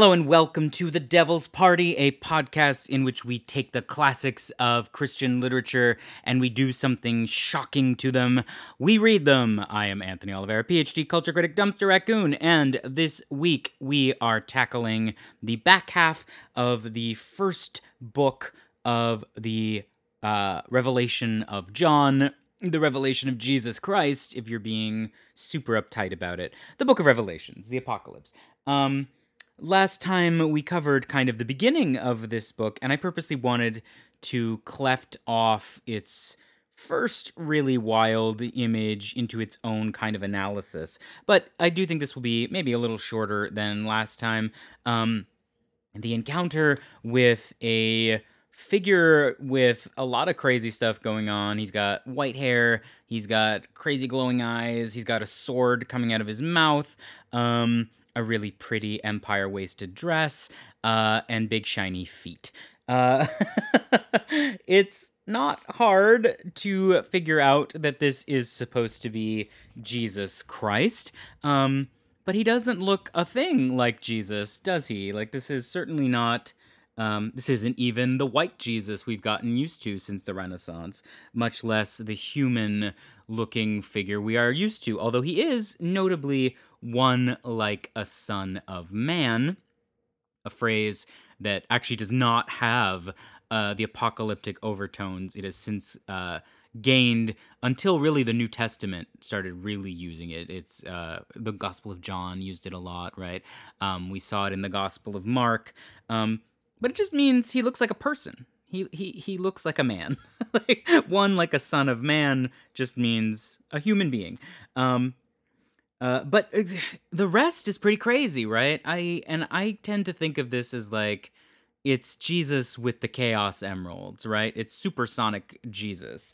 Hello and welcome to The Devil's Party, a podcast in which we take the classics of Christian literature and we do something shocking to them. We read them. I am Anthony Oliveira, PhD, culture critic, dumpster raccoon, and this week we are tackling the back half of the first book of the Revelation of John, the Revelation of Jesus Christ, if you're being super uptight about it. The Book of Revelations, the Apocalypse. Last time we covered kind of the beginning of this book, and I purposely wanted to cleft off its first really wild image into its own kind of analysis. But I do think this will be maybe a little shorter than last time. The encounter with a figure with a lot of crazy stuff going on. He's got white hair, he's got crazy glowing eyes, he's got a sword coming out of his mouth, a really pretty empire-waisted dress, and big shiny feet. It's not hard to figure out that this is supposed to be Jesus Christ, but he doesn't look a thing like Jesus, does he? Like, this is certainly not... this isn't even the white Jesus we've gotten used to since the Renaissance, much less the human-looking figure we are used to, although he is notably one like a son of man, a phrase that actually does not have the apocalyptic overtones it has since gained until really the New Testament started really using it. It's the Gospel of John used it a lot, right? We saw it in the Gospel of Mark. But it just means he looks like a person. He looks like a man. Like, one like a son of man just means a human being. But the rest is pretty crazy, right? I tend to think of this as like it's Jesus with the Chaos Emeralds, right? It's supersonic Jesus.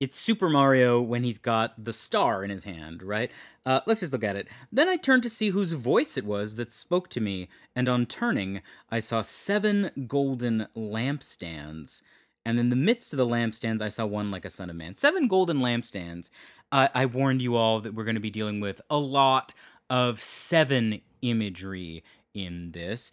It's Super Mario when he's got the star in his hand, right? Let's just look at it. Then I turned to see whose voice it was that spoke to me, and on turning, I saw 7 golden lampstands. And in the midst of the lampstands, I saw one like a son of man. 7 golden lampstands. I warned you all that we're going to be dealing with a lot of 7 imagery in this.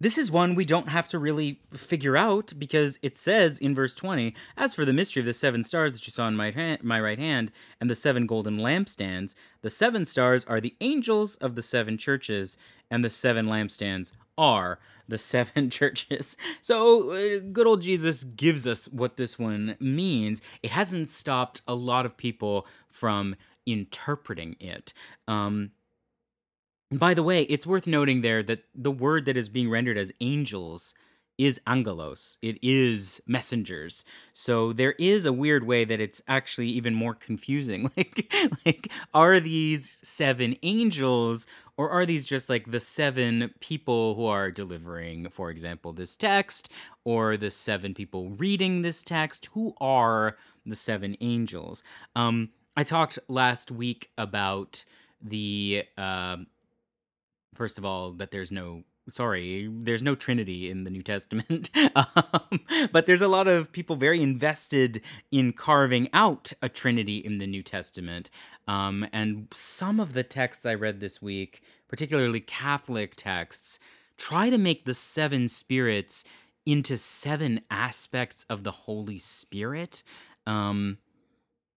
This is one we don't have to really figure out because it says in verse 20, as for the mystery of the 7 stars that you saw in my right hand and the 7 golden lampstands, the 7 stars are the angels of the 7 churches and the 7 lampstands are the 7 churches. So good old Jesus gives us what this one means. It hasn't stopped a lot of people from interpreting it. By the way, it's worth noting there that the word that is being rendered as angels is angelos. It is messengers. So there is a weird way that it's actually even more confusing. Like, are these 7 angels, or are these just like the 7 people who are delivering, for example, this text, or the 7 people reading this text? Who are the 7 angels? I talked last week about the... first of all, that there's no Trinity in the New Testament, but there's a lot of people very invested in carving out a Trinity in the New Testament, and some of the texts I read this week, particularly Catholic texts, try to make the 7 spirits into 7 aspects of the Holy Spirit.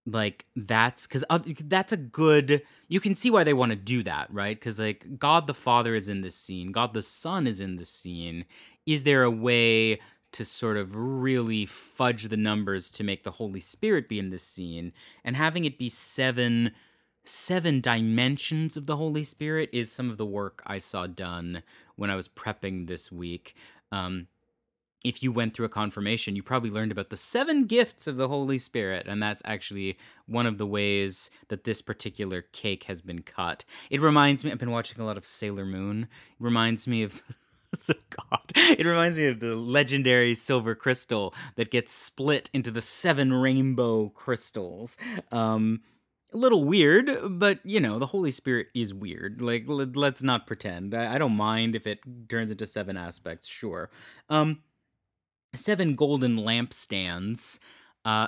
Like, that's because that's a good, you can see why they want to do that, right? Because like God the Father is in this scene, God the Son is in this scene. Is there a way to sort of really fudge the numbers to make the Holy Spirit be in this scene? And having it be seven dimensions of the Holy Spirit is some of the work I saw done when I was prepping this week. If you went through a confirmation, you probably learned about the 7 gifts of the Holy Spirit, and that's actually one of the ways that this particular cake has been cut. It reminds me, I've been watching a lot of Sailor Moon. It reminds me of, it reminds me of the legendary silver crystal that gets split into the 7 rainbow crystals. A little weird, but, you know, the Holy Spirit is weird. Like, let's not pretend. I don't mind if it turns into 7 aspects, sure. 7 golden lampstands.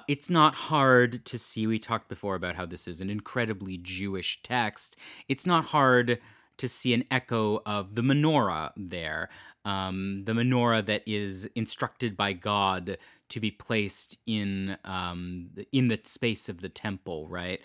It's not hard to see. We talked before about how this is an incredibly Jewish text. It's not hard to see an echo of the menorah there, the menorah that is instructed by God to be placed in the space of the temple, right?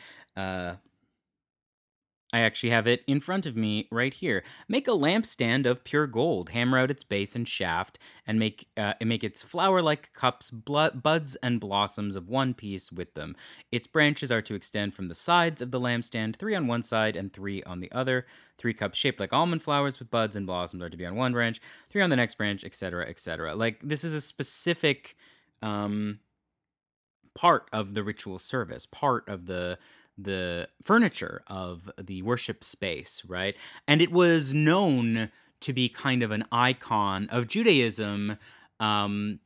I actually have it in front of me right here. Make a lampstand of pure gold, hammer out its base and shaft, and make its flower-like cups, buds and blossoms of one piece with them. Its branches are to extend from the sides of the lampstand, 3 on one side and 3 on the other. 3 cups shaped like almond flowers with buds and blossoms are to be on one branch, 3 on the next branch, etc., etc. Like, this is a specific part of the ritual service, part of the furniture of the worship space, right? And it was known to be kind of an icon of Judaism, even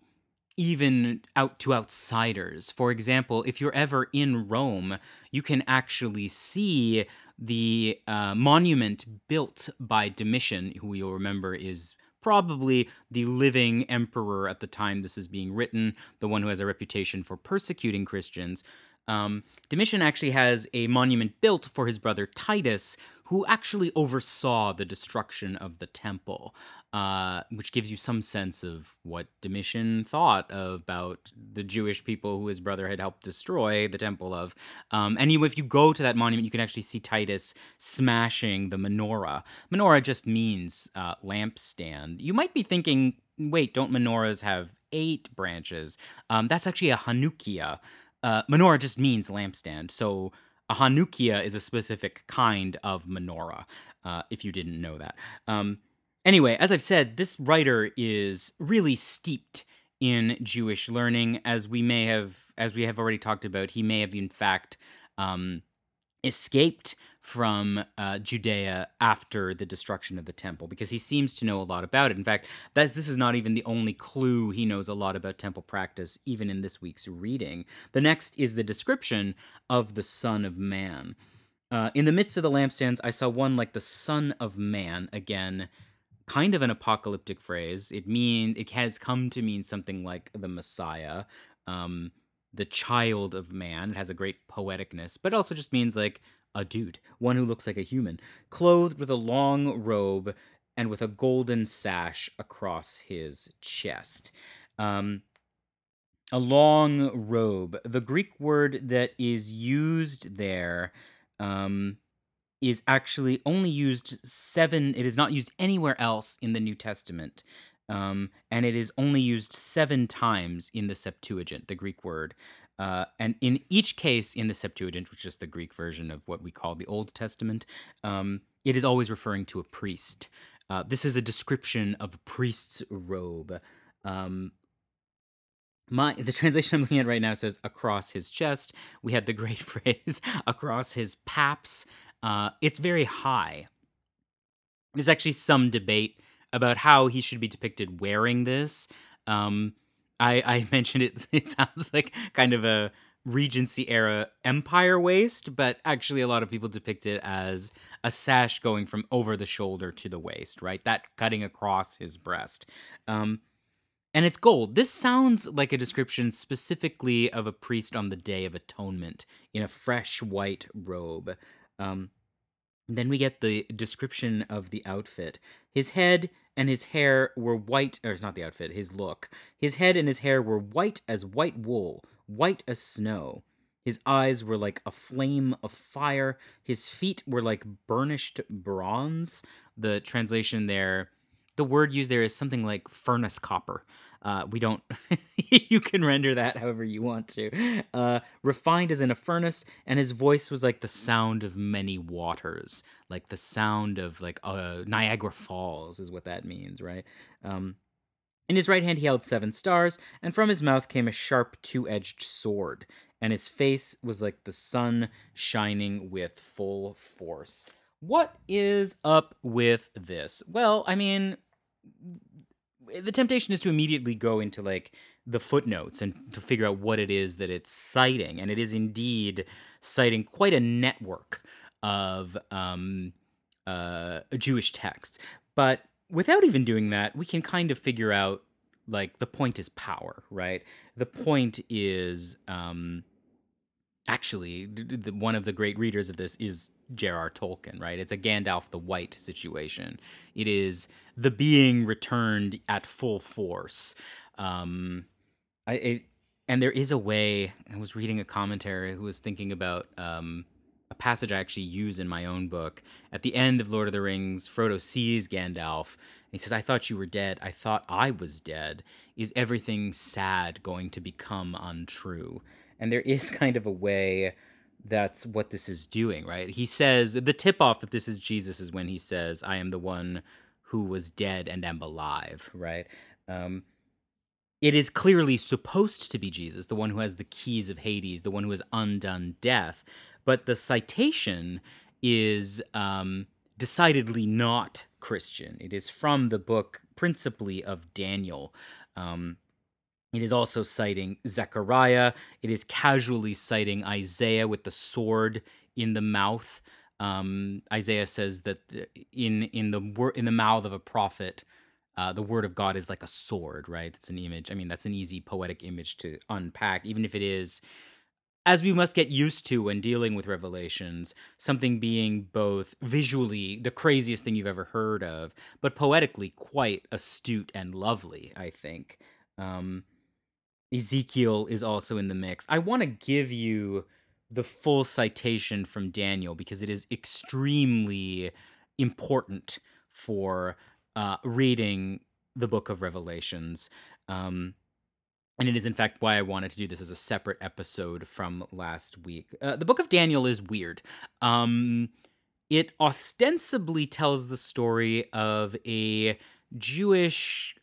out to outsiders. For example, if you're ever in Rome, you can actually see the monument built by Domitian, who you'll remember is probably the living emperor at the time this is being written, the one who has a reputation for persecuting Christians. Domitian actually has a monument built for his brother Titus, who actually oversaw the destruction of the temple, which gives you some sense of what Domitian thought about the Jewish people who his brother had helped destroy the temple of. And if you go to that monument, you can actually see Titus smashing the menorah. Menorah just means lampstand. You might be thinking, wait, don't menorahs have 8 branches? That's actually a Hanukkiah. Menorah just means lampstand, so a Hanukkiah is a specific kind of menorah, if you didn't know that. Anyway, as I've said, this writer is really steeped in Jewish learning. As we have already talked about, he may have, in fact, escaped from Judea after the destruction of the temple, because he seems to know a lot about it. In fact, this is not even the only clue he knows a lot about temple practice, even in this week's reading. The next is the description of the Son of Man. In the midst of the lampstands, I saw one like the Son of Man. Again, kind of an apocalyptic phrase. It has come to mean something like the Messiah, the child of man. It has a great poeticness, but also just means like a dude, one who looks like a human, clothed with a long robe and with a golden sash across his chest. A long robe. The Greek word that is used there is actually only used 7. It is not used anywhere else in the New Testament. And it is only used 7 times in the Septuagint, the Greek word. And in each case in the Septuagint, which is the Greek version of what we call the Old Testament, it is always referring to a priest. This is a description of a priest's robe. The translation I'm looking at right now says across his chest. We had the great phrase across his paps. It's very high. There's actually some debate about how he should be depicted wearing this. I mentioned it. It sounds like kind of a Regency-era empire waist, but actually a lot of people depict it as a sash going from over the shoulder to the waist, right? That cutting across his breast. And it's gold. This sounds like a description specifically of a priest on the Day of Atonement in a fresh white robe. Then we get the description of the outfit. His head and his hair were white, or it's not the outfit, his look. His head and his hair were white as white wool, white as snow. His eyes were like a flame of fire. His feet were like burnished bronze. The translation there, the word used there is something like furnace copper. We don't, you can render that however you want to. Refined as in a furnace, and his voice was like the sound of many waters, like the sound of Niagara Falls is what that means, right? In his right hand he held 7 stars, and from his mouth came a sharp 2-edged sword, and his face was like the sun shining with full force. What is up with this? Well, I mean, the temptation is to immediately go into like the footnotes and to figure out what it is that it's citing. And it is indeed citing quite a network of Jewish texts. But without even doing that, we can kind of figure out like the point is power, right? The point is actually one of the great readers of this is J.R.R. Tolkien, right? It's a Gandalf the White situation. It is the being returned at full force. And there is a way, I was reading a commentary who was thinking about a passage I actually use in my own book. At the end of Lord of the Rings, Frodo sees Gandalf. And he says, I thought you were dead. I thought I was dead. Is everything sad going to become untrue? And there is kind of a way that's what this is doing, right? He says, the tip-off that this is Jesus is when he says, I am the one who was dead and am alive, right? It is clearly supposed to be Jesus, the one who has the keys of Hades, the one who has undone death. But the citation is decidedly not Christian. It is from the book principally of Daniel. It is also citing Zechariah. It is casually citing Isaiah with the sword in the mouth. Isaiah says that in the mouth of a prophet, the word of God is like a sword, right? That's an image. I mean, that's an easy poetic image to unpack, even if it is, as we must get used to when dealing with Revelations, something being both visually the craziest thing you've ever heard of, but poetically quite astute and lovely, I think. Ezekiel is also in the mix. I want to give you the full citation from Daniel because it is extremely important for reading the book of Revelations. And it is, in fact, why I wanted to do this as a separate episode from last week. The book of Daniel is weird. It ostensibly tells the story of a Jewish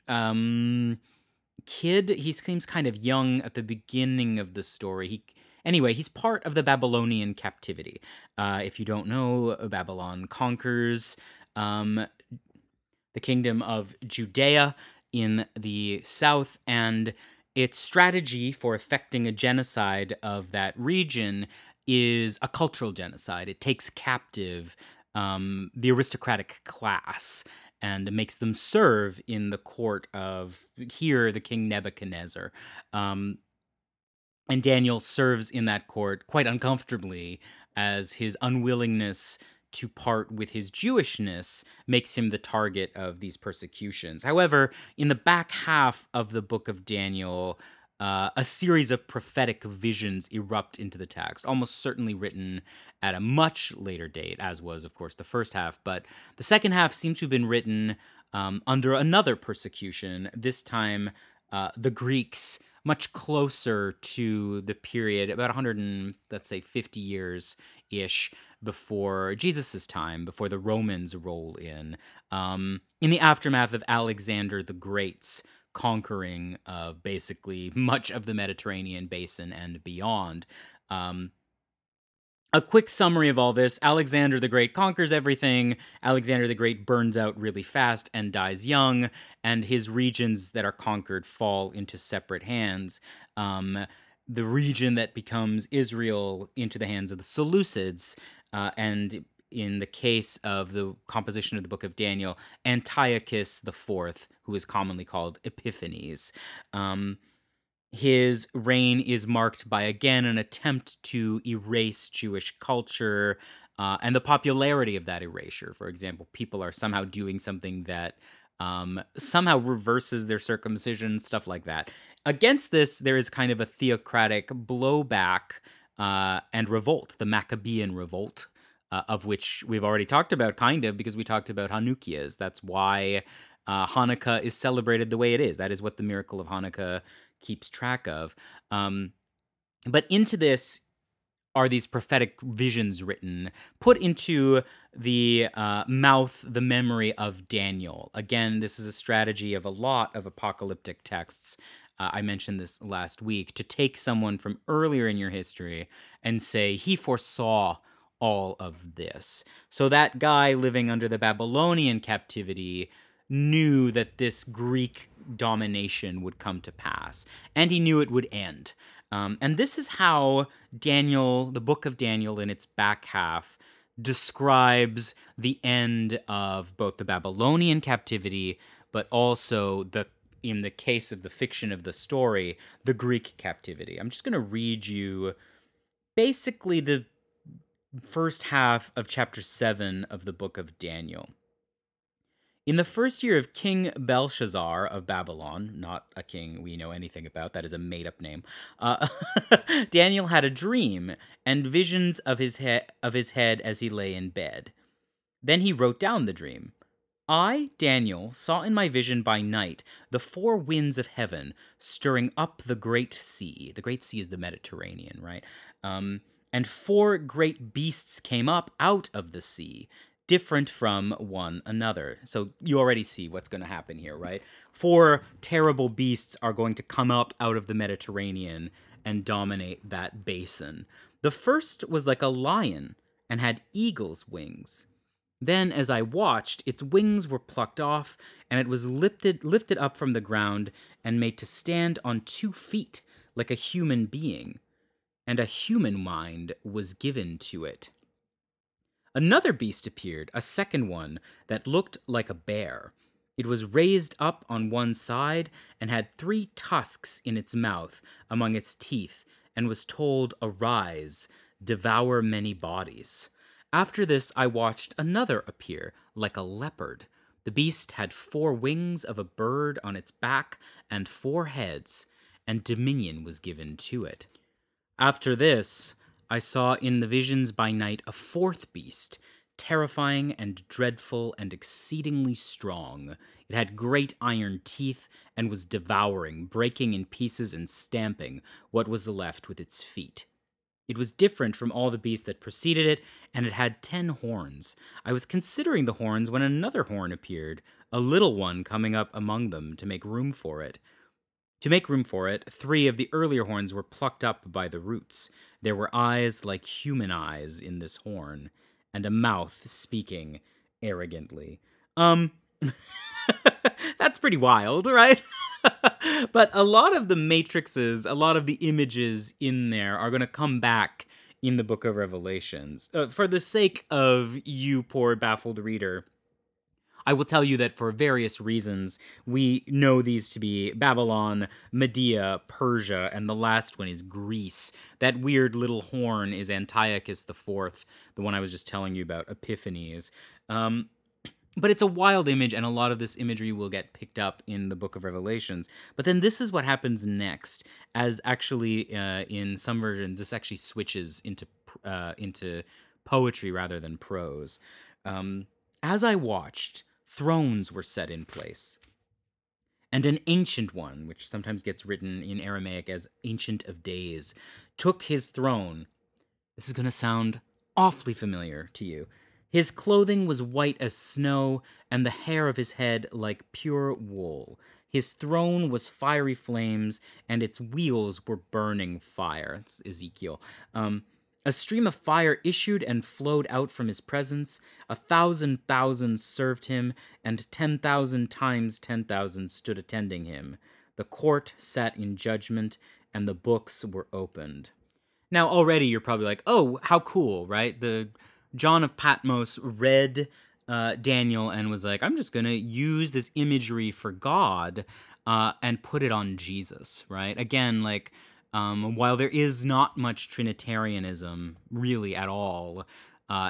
kid. He seems kind of young at the beginning of the story. Anyway, he's part of the Babylonian captivity. If you don't know, Babylon conquers the kingdom of Judea in the south, and its strategy for effecting a genocide of that region is a cultural genocide. It takes captive the aristocratic class and makes them serve in the court of, here, the king Nebuchadnezzar. And Daniel serves in that court quite uncomfortably as his unwillingness to part with his Jewishness makes him the target of these persecutions. However, in the back half of the book of Daniel, a series of prophetic visions erupt into the text, almost certainly written at a much later date, as was, of course, the first half. But the second half seems to have been written under another persecution, this time the Greeks, much closer to the period, about 50 years-ish before Jesus' time, before the Romans roll in the aftermath of Alexander the Great's conquering of basically much of the Mediterranean basin and beyond. A quick summary of all this: Alexander the Great conquers everything. Alexander the Great burns out really fast and dies young, and his regions that are conquered fall into separate hands. The region that becomes Israel into the hands of the Seleucids, and in the case of the composition of the book of Daniel, Antiochus IV, who is commonly called Epiphanes. His reign is marked by, again, an attempt to erase Jewish culture and the popularity of that erasure. For example, people are somehow doing something that somehow reverses their circumcision, stuff like that. Against this, there is kind of a theocratic blowback and revolt, the Maccabean revolt, of which we've already talked about, kind of, because we talked about Hanukkiahs. That's why Hanukkah is celebrated the way it is. That is what the miracle of Hanukkah keeps track of. But into this are these prophetic visions written, put into the mouth, the memory of Daniel. Again, this is a strategy of a lot of apocalyptic texts. I mentioned this last week, to take someone from earlier in your history and say, he foresaw all of this. So that guy living under the Babylonian captivity knew that this Greek domination would come to pass, and he knew it would end. And this is how Daniel, the book of Daniel in its back half, describes the end of both the Babylonian captivity, but also, in the case of the fiction of the story, the Greek captivity. I'm just going to read you basically the first half of chapter 7 of the book of Daniel. In the first year of King Belshazzar of Babylon, not a king we know anything about, that is a made-up name, Daniel had a dream and visions of his head as he lay in bed. Then he wrote down the dream. I, Daniel, saw in my vision by night the four winds of heaven stirring up the great sea. The great sea is the Mediterranean, right? And four great beasts came up out of the sea, different from one another. So you already see what's going to happen here, right? Four terrible beasts are going to come up out of the Mediterranean and dominate that basin. The first was like a lion and had eagle's wings. Then, as I watched, its wings were plucked off, and it was lifted up from the ground and made to stand on 2 feet like a human being, and a human mind was given to it. Another beast appeared, a second one, that looked like a bear. It was raised up on one side and had 3 tusks in its mouth among its teeth, and was told, "Arise, devour many bodies." After this, I watched another appear, like a leopard. The beast had 4 wings of a bird on its back and 4 heads, and dominion was given to it. After this, I saw in the visions by night a 4th beast, terrifying and dreadful and exceedingly strong. It had great iron teeth and was devouring, breaking in pieces and stamping what was left with its feet. It was different from all the beasts that preceded it, and it had 10 horns. I was considering the horns when another horn appeared, a little one coming up among them to make room for it. 3 of the earlier horns were plucked up by the roots. There were eyes like human eyes in this horn, and a mouth speaking arrogantly. That's pretty wild, right? But a lot of the matrices, a lot of the images in there are going to come back in the book of Revelations. For the sake of you, poor baffled reader, I will tell you that for various reasons, we know these to be Babylon, Media, Persia, and the last one is Greece. That weird little horn is Antiochus IV, the one I was just telling you about, Epiphanes. But it's a wild image, and a lot of this imagery will get picked up in the book of Revelations. But then this is what happens next, as actually in some versions, this actually switches into poetry rather than prose. As I watched, thrones were set in place. And an ancient one, which sometimes gets written in Aramaic as Ancient of Days, took his throne. This is going to sound awfully familiar to you. His clothing was white as snow, and the hair of his head like pure wool. His throne was fiery flames, and its wheels were burning fire. It's Ezekiel. A stream of fire issued and flowed out from his presence. 1,000,000 served him, and 10,000 times 10,000 stood attending him. The court sat in judgment, and the books were opened. Now, already you're probably like, oh, how cool, right? The John of Patmos read Daniel and was like, I'm just going to use this imagery for God and put it on Jesus, right? Again, like, while there is not much Trinitarianism really at all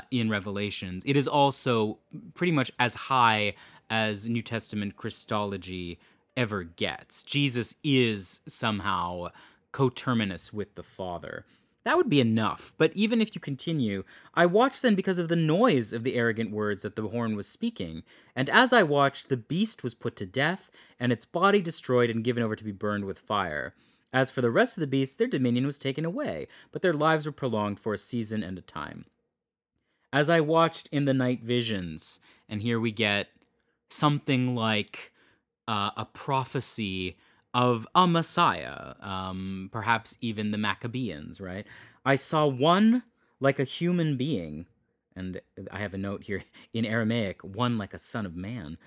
in Revelations, it is also pretty much as high as New Testament Christology ever gets. Jesus is somehow coterminous with the Father. That would be enough, but even if you continue, I watched then because of the noise of the arrogant words that the horn was speaking, and as I watched, the beast was put to death, and its body destroyed and given over to be burned with fire. As for the rest of the beasts, their dominion was taken away, but their lives were prolonged for a season and a time. As I watched in the night visions, and here we get something like a prophecy of a Messiah, perhaps even the Maccabeans, right? I saw one like a human being, and I have a note here in Aramaic, one like a son of man,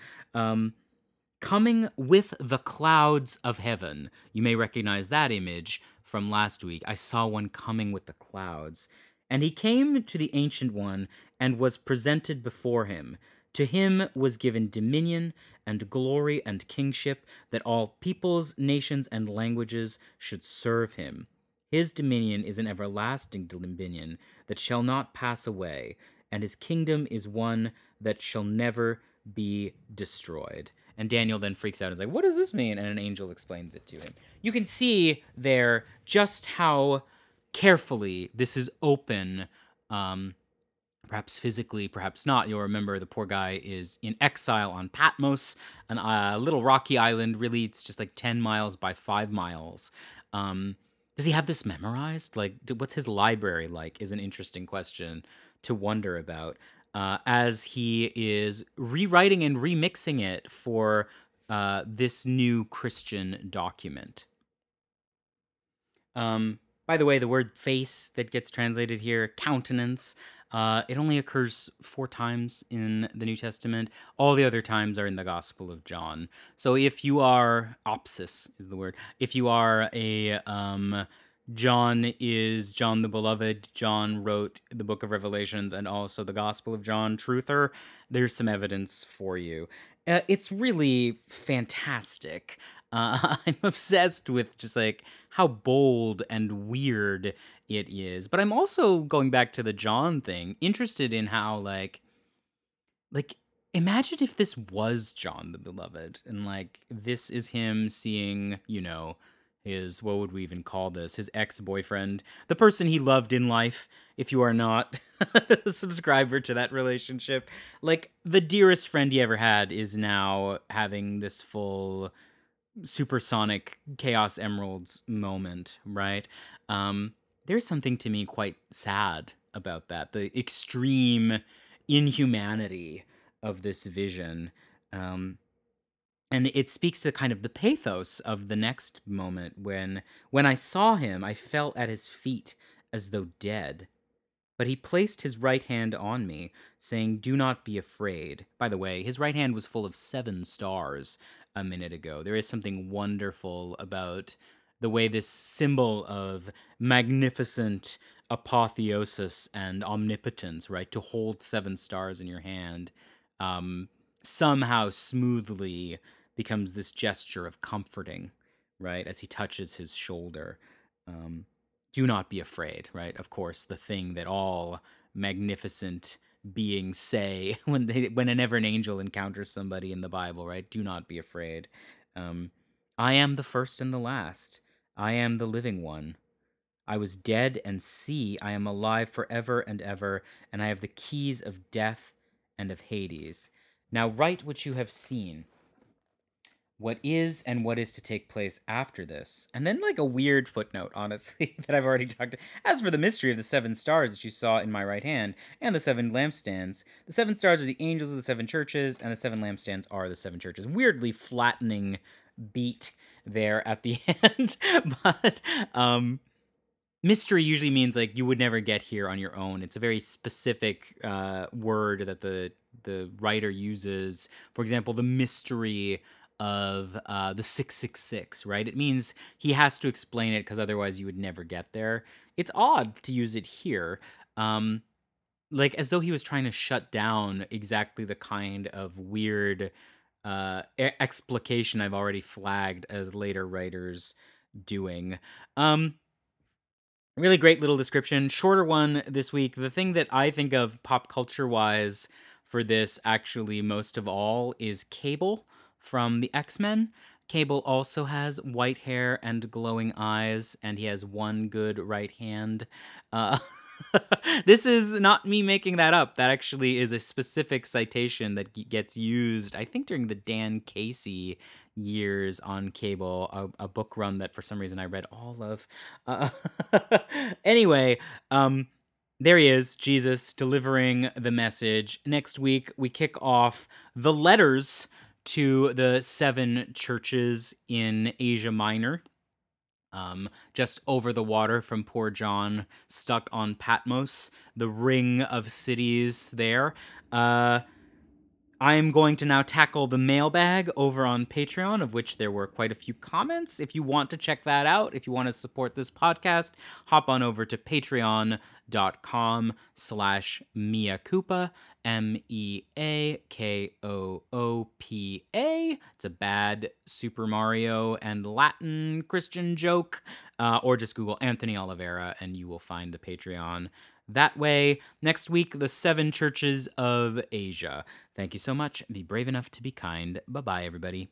coming with the clouds of heaven. You may recognize that image from last week. I saw one coming with the clouds. And he came to the Ancient One and was presented before him. To him was given dominion and glory and kingship, that all peoples, nations, and languages should serve him. His dominion is an everlasting dominion that shall not pass away, and his kingdom is one that shall never be destroyed. And Daniel then freaks out and is like, what does this mean? And an angel explains it to him. You can see there just how carefully this is open, perhaps physically, perhaps not. You'll remember the poor guy is in exile on Patmos, a little rocky island. Really, it's just like 10 miles by 5 miles. Does he have this memorized? Like, what's his library like is an interesting question to wonder about. As he is rewriting and remixing it for this new Christian document. By the way, the word face that gets translated here, countenance, it only occurs 4 times in the New Testament. All the other times are in the Gospel of John. So if you are, opsis is the word, if you are a John is John the Beloved, John wrote the book of Revelations and also the Gospel of John truther, there's some evidence for you. It's really fantastic. I'm obsessed with just like how bold and weird it is. But I'm also, going back to the John thing, interested in how like imagine if this was John the Beloved and like this is him seeing, you know, his, what would we even call this? His ex-boyfriend, the person he loved in life. If you are not a subscriber to that relationship, like the dearest friend he ever had is now having this full supersonic Chaos Emeralds moment, right? There's something to me quite sad about that, the extreme inhumanity of this vision. And it speaks to kind of the pathos of the next moment when I saw him, I fell at his feet as though dead. But he placed his right hand on me, saying, do not be afraid. By the way, his right hand was full of 7 stars a minute ago. There is something wonderful about the way this symbol of magnificent apotheosis and omnipotence, right, to hold 7 stars in your hand, somehow smoothly becomes this gesture of comforting, right, as he touches his shoulder. Do not be afraid, right? Of course, the thing that all magnificent beings say whenever an angel encounters somebody in the Bible, right? Do not be afraid. I am the first and the last. I am the living one. I was dead, and see, I am alive forever and ever, and I have the keys of death and of Hades. Now write what you have seen, what is and what is to take place after this. And then like a weird footnote, honestly, that I've already talked to. As for the mystery of the 7 stars that you saw in my right hand and the 7 lampstands, the 7 stars are the angels of the 7 churches and the 7 lampstands are the 7 churches. Weirdly flattening beat there at the end. But mystery usually means like you would never get here on your own. It's a very specific word that the writer uses. For example, the mystery of the 666, right? It means he has to explain it because otherwise you would never get there. It's odd to use it here, like as though he was trying to shut down exactly the kind of weird explication I've already flagged as later writers doing. Really great little description. Shorter one this week. The thing that I think of pop culture-wise for this actually most of all is Cable from the X-Men. Cable also has white hair and glowing eyes, and he has one good right hand. This is not me making that up. That actually is a specific citation that gets used, I think, during the Dan Casey years on Cable, a book run that for some reason I read all of. Anyway, there he is, Jesus, delivering the message. Next week, we kick off the letters to the 7 churches in Asia Minor, just over the water from poor John, stuck on Patmos, the ring of cities there. I am going to now tackle the mailbag over on Patreon, of which there were quite a few comments. If you want to check that out, if you want to support this podcast, hop on over to patreon.com/meakoopa, meakoopa. It's a bad Super Mario and Latin Christian joke, or just Google Anthony Oliveira and you will find the Patreon that way. Next week, the 7 churches of Asia. Thank you so much. Be brave enough to be kind. Bye-bye, everybody.